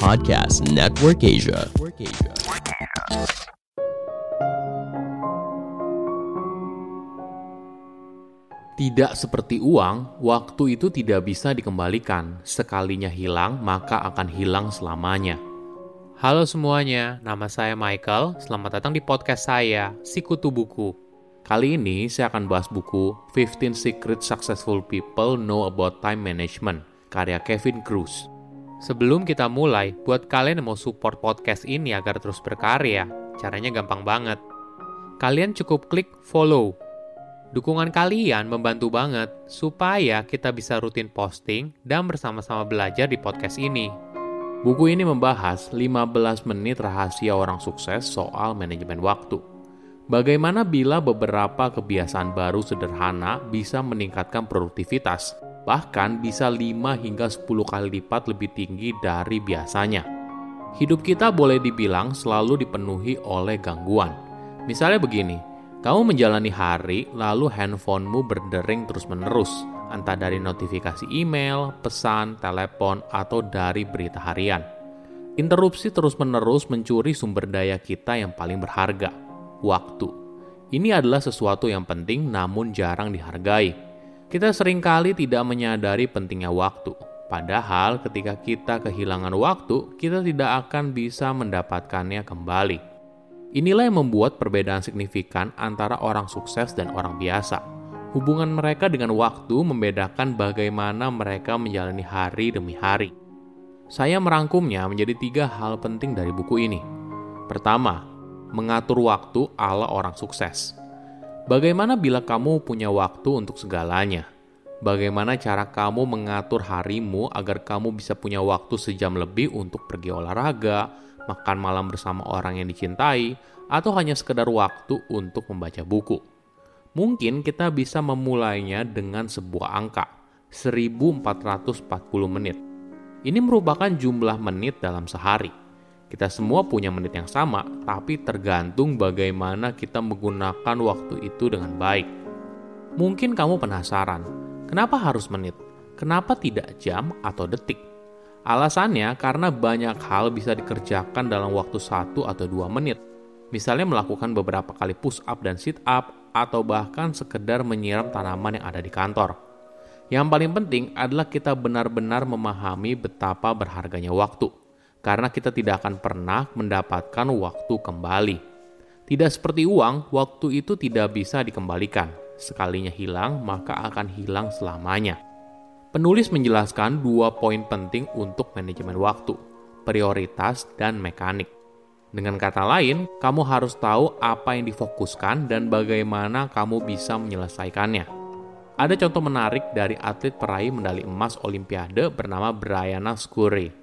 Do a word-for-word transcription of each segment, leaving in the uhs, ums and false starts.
Podcast Network Asia. Tidak seperti uang, waktu itu tidak bisa dikembalikan. Sekalinya hilang, maka akan hilang selamanya. Halo semuanya, nama saya Michael. Selamat datang di podcast saya, Si Kutu Buku. Kali ini saya akan bahas buku fifteen Secrets Successful People Know About Time Management, karya Kevin Kruse. Sebelum kita mulai, buat kalian yang mau support podcast ini agar terus berkarya, caranya gampang banget. Kalian cukup klik follow. Dukungan kalian membantu banget supaya kita bisa rutin posting dan bersama-sama belajar di podcast ini. Buku ini membahas lima belas menit rahasia orang sukses soal manajemen waktu. Bagaimana bila beberapa kebiasaan baru sederhana bisa meningkatkan produktivitas? Bahkan bisa lima hingga sepuluh kali lipat lebih tinggi dari biasanya. Hidup kita boleh dibilang selalu dipenuhi oleh gangguan. Misalnya begini, kamu menjalani hari lalu handphonemu berdering terus-menerus, entah dari notifikasi email, pesan, telepon, atau dari berita harian. Interupsi terus-menerus mencuri sumber daya kita yang paling berharga, waktu. Ini adalah sesuatu yang penting namun jarang dihargai. Kita seringkali tidak menyadari pentingnya waktu. Padahal ketika kita kehilangan waktu, kita tidak akan bisa mendapatkannya kembali. Inilah yang membuat perbedaan signifikan antara orang sukses dan orang biasa. Hubungan mereka dengan waktu membedakan bagaimana mereka menjalani hari demi hari. Saya merangkumnya menjadi tiga hal penting dari buku ini. Pertama, mengatur waktu ala orang sukses. Bagaimana bila kamu punya waktu untuk segalanya? Bagaimana cara kamu mengatur harimu agar kamu bisa punya waktu sejam lebih untuk pergi olahraga, makan malam bersama orang yang dicintai, atau hanya sekedar waktu untuk membaca buku? Mungkin kita bisa memulainya dengan sebuah angka, seribu empat ratus empat puluh menit. Ini merupakan jumlah menit dalam sehari. Kita semua punya menit yang sama, tapi tergantung bagaimana kita menggunakan waktu itu dengan baik. Mungkin kamu penasaran, kenapa harus menit? Kenapa tidak jam atau detik? Alasannya karena banyak hal bisa dikerjakan dalam waktu satu atau dua menit. Misalnya melakukan beberapa kali push up dan sit up, atau bahkan sekedar menyiram tanaman yang ada di kantor. Yang paling penting adalah kita benar-benar memahami betapa berharganya waktu. Karena kita tidak akan pernah mendapatkan waktu kembali. Tidak seperti uang, waktu itu tidak bisa dikembalikan. Sekalinya hilang, maka akan hilang selamanya. Penulis menjelaskan dua poin penting untuk manajemen waktu, prioritas dan mekanik. Dengan kata lain, kamu harus tahu apa yang difokuskan dan bagaimana kamu bisa menyelesaikannya. Ada contoh menarik dari atlet peraih medali emas Olimpiade bernama Briana Scurry.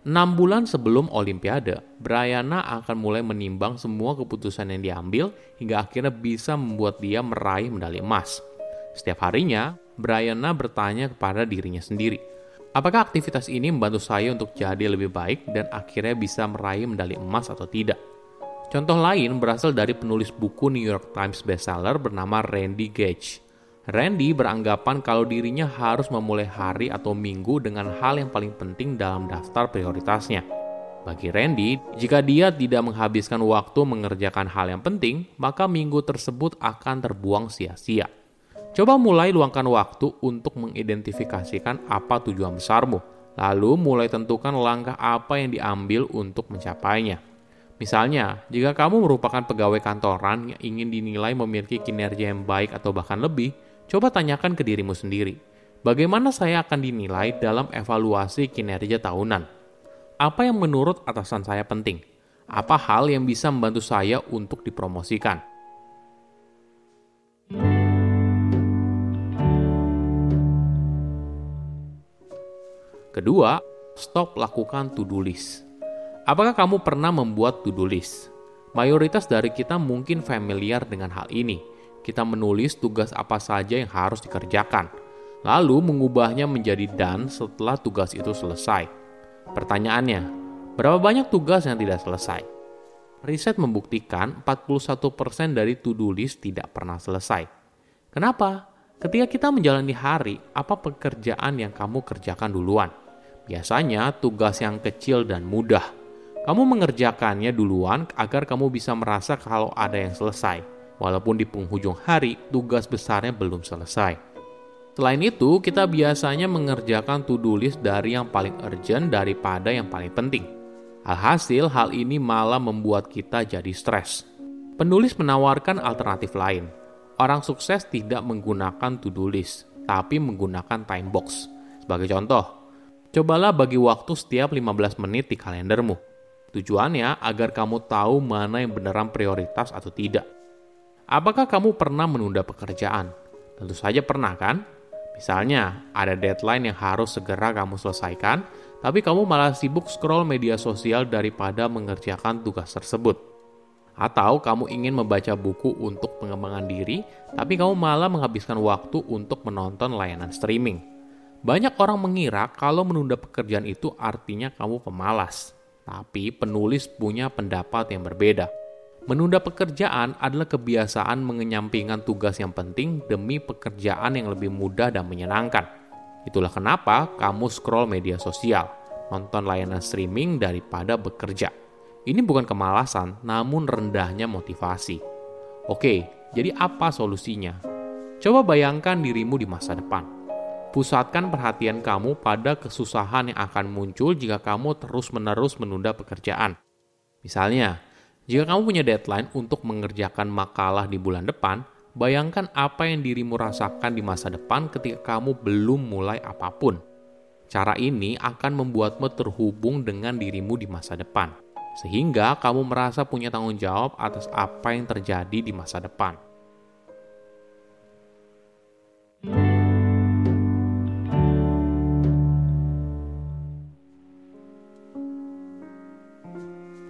enam bulan sebelum Olimpiade, Briana akan mulai menimbang semua keputusan yang diambil hingga akhirnya bisa membuat dia meraih medali emas. Setiap harinya, Briana bertanya kepada dirinya sendiri, apakah aktivitas ini membantu saya untuk jadi lebih baik dan akhirnya bisa meraih medali emas atau tidak? Contoh lain berasal dari penulis buku New York Times bestseller bernama Randy Gage. Randy beranggapan kalau dirinya harus memulai hari atau minggu dengan hal yang paling penting dalam daftar prioritasnya. Bagi Randy, jika dia tidak menghabiskan waktu mengerjakan hal yang penting, maka minggu tersebut akan terbuang sia-sia. Coba mulai luangkan waktu untuk mengidentifikasikan apa tujuan besarmu, lalu mulai tentukan langkah apa yang diambil untuk mencapainya. Misalnya, jika kamu merupakan pegawai kantoran yang ingin dinilai memiliki kinerja yang baik atau bahkan lebih, coba tanyakan ke dirimu sendiri, bagaimana saya akan dinilai dalam evaluasi kinerja tahunan? Apa yang menurut atasan saya penting? Apa hal yang bisa membantu saya untuk dipromosikan? Kedua, stop lakukan to-do list. Apakah kamu pernah membuat to-do list? Mayoritas dari kita mungkin familiar dengan hal ini. Kita menulis tugas apa saja yang harus dikerjakan, lalu mengubahnya menjadi done setelah tugas itu selesai. Pertanyaannya, berapa banyak tugas yang tidak selesai? Riset membuktikan empat puluh satu persen dari to-do list tidak pernah selesai. Kenapa? Ketika kita menjalani hari, apa pekerjaan yang kamu kerjakan duluan? Biasanya tugas yang kecil dan mudah. Kamu mengerjakannya duluan agar kamu bisa merasa kalau ada yang selesai, walaupun di penghujung hari tugas besarnya belum selesai. Selain itu, kita biasanya mengerjakan to-do list dari yang paling urgent daripada yang paling penting. Alhasil, hal ini malah membuat kita jadi stres. Penulis menawarkan alternatif lain. Orang sukses tidak menggunakan to-do list, tapi menggunakan time box. Sebagai contoh, cobalah bagi waktu setiap lima belas menit di kalendermu. Tujuannya agar kamu tahu mana yang beneran prioritas atau tidak. Apakah kamu pernah menunda pekerjaan? Tentu saja pernah, kan? Misalnya, ada deadline yang harus segera kamu selesaikan, tapi kamu malah sibuk scroll media sosial daripada mengerjakan tugas tersebut. Atau kamu ingin membaca buku untuk pengembangan diri, tapi kamu malah menghabiskan waktu untuk menonton layanan streaming. Banyak orang mengira kalau menunda pekerjaan itu artinya kamu pemalas. Tapi penulis punya pendapat yang berbeda. Menunda pekerjaan adalah kebiasaan mengenyampingkan tugas yang penting demi pekerjaan yang lebih mudah dan menyenangkan. Itulah kenapa kamu scroll media sosial, nonton layanan streaming daripada bekerja. Ini bukan kemalasan, namun rendahnya motivasi. Oke, jadi apa solusinya? Coba bayangkan dirimu di masa depan. Pusatkan perhatian kamu pada kesusahan yang akan muncul jika kamu terus-menerus menunda pekerjaan. Misalnya, jika kamu punya deadline untuk mengerjakan makalah di bulan depan, bayangkan apa yang dirimu rasakan di masa depan ketika kamu belum mulai apapun. Cara ini akan membuatmu terhubung dengan dirimu di masa depan, sehingga kamu merasa punya tanggung jawab atas apa yang terjadi di masa depan.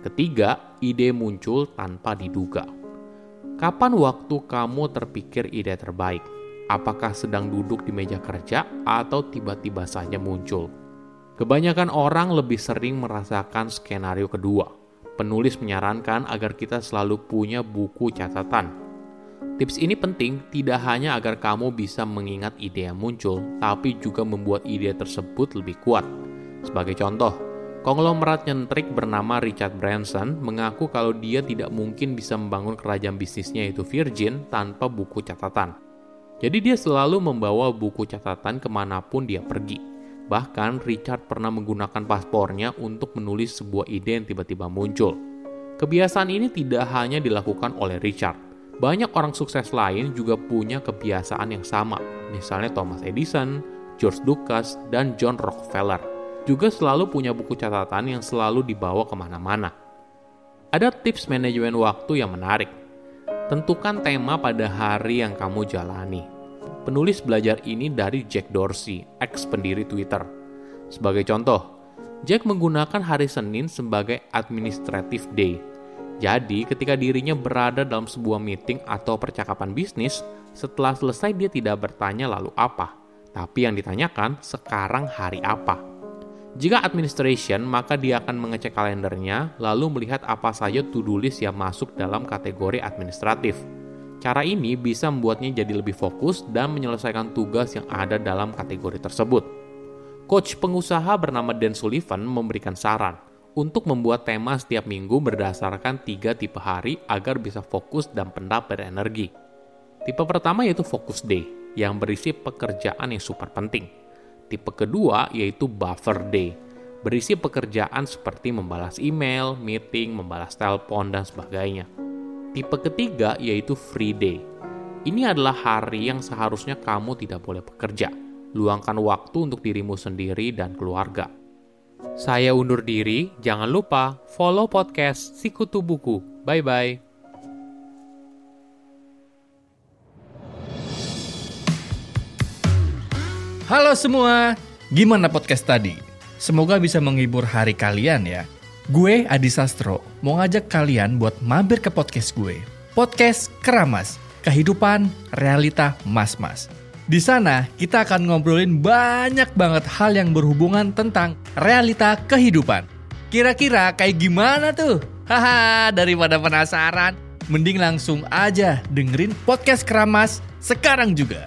Ketiga, ide muncul tanpa diduga. Kapan waktu kamu terpikir ide terbaik? Apakah sedang duduk di meja kerja atau tiba-tiba saja muncul? Kebanyakan orang lebih sering merasakan skenario kedua. Penulis menyarankan agar kita selalu punya buku catatan. Tips ini penting tidak hanya agar kamu bisa mengingat ide yang muncul, tapi juga membuat ide tersebut lebih kuat. Sebagai contoh, konglomerat nyentrik bernama Richard Branson mengaku kalau dia tidak mungkin bisa membangun kerajaan bisnisnya yaitu Virgin tanpa buku catatan. Jadi dia selalu membawa buku catatan kemanapun dia pergi. Bahkan Richard pernah menggunakan paspornya untuk menulis sebuah ide yang tiba-tiba muncul. Kebiasaan ini tidak hanya dilakukan oleh Richard. Banyak orang sukses lain juga punya kebiasaan yang sama. Misalnya Thomas Edison, George Lucas, dan John Rockefeller. Juga selalu punya buku catatan yang selalu dibawa kemana-mana. Ada tips manajemen waktu yang menarik. Tentukan tema pada hari yang kamu jalani. Penulis belajar ini dari Jack Dorsey, eks pendiri Twitter. Sebagai contoh, Jack menggunakan hari Senin sebagai administrative day. Jadi, ketika dirinya berada dalam sebuah meeting atau percakapan bisnis, setelah selesai dia tidak bertanya lalu apa, tapi yang ditanyakan sekarang hari apa. Jika administration, maka dia akan mengecek kalendernya, lalu melihat apa saja to-do list yang masuk dalam kategori administratif. Cara ini bisa membuatnya jadi lebih fokus dan menyelesaikan tugas yang ada dalam kategori tersebut. Coach pengusaha bernama Dan Sullivan memberikan saran untuk membuat tema setiap minggu berdasarkan tiga tipe hari agar bisa fokus dan pendap berenergi. Tipe pertama yaitu Focus Day, yang berisi pekerjaan yang super penting. Tipe kedua yaitu buffer day, berisi pekerjaan seperti membalas email, meeting, membalas telepon, dan sebagainya. Tipe ketiga yaitu free day. Ini adalah hari yang seharusnya kamu tidak boleh bekerja. Luangkan waktu untuk dirimu sendiri dan keluarga. Saya undur diri, jangan lupa follow podcast Si Kutu Buku. Bye-bye. Halo semua, gimana podcast tadi? Semoga bisa menghibur hari kalian ya. Gue Adi Sastro, mau ngajak kalian buat mampir ke podcast gue. Podcast Keramas, kehidupan realita mas-mas. Di sana kita akan ngobrolin banyak banget hal yang berhubungan tentang realita kehidupan. Kira-kira kayak gimana tuh? Haha, daripada penasaran, mending langsung aja dengerin podcast Keramas sekarang juga.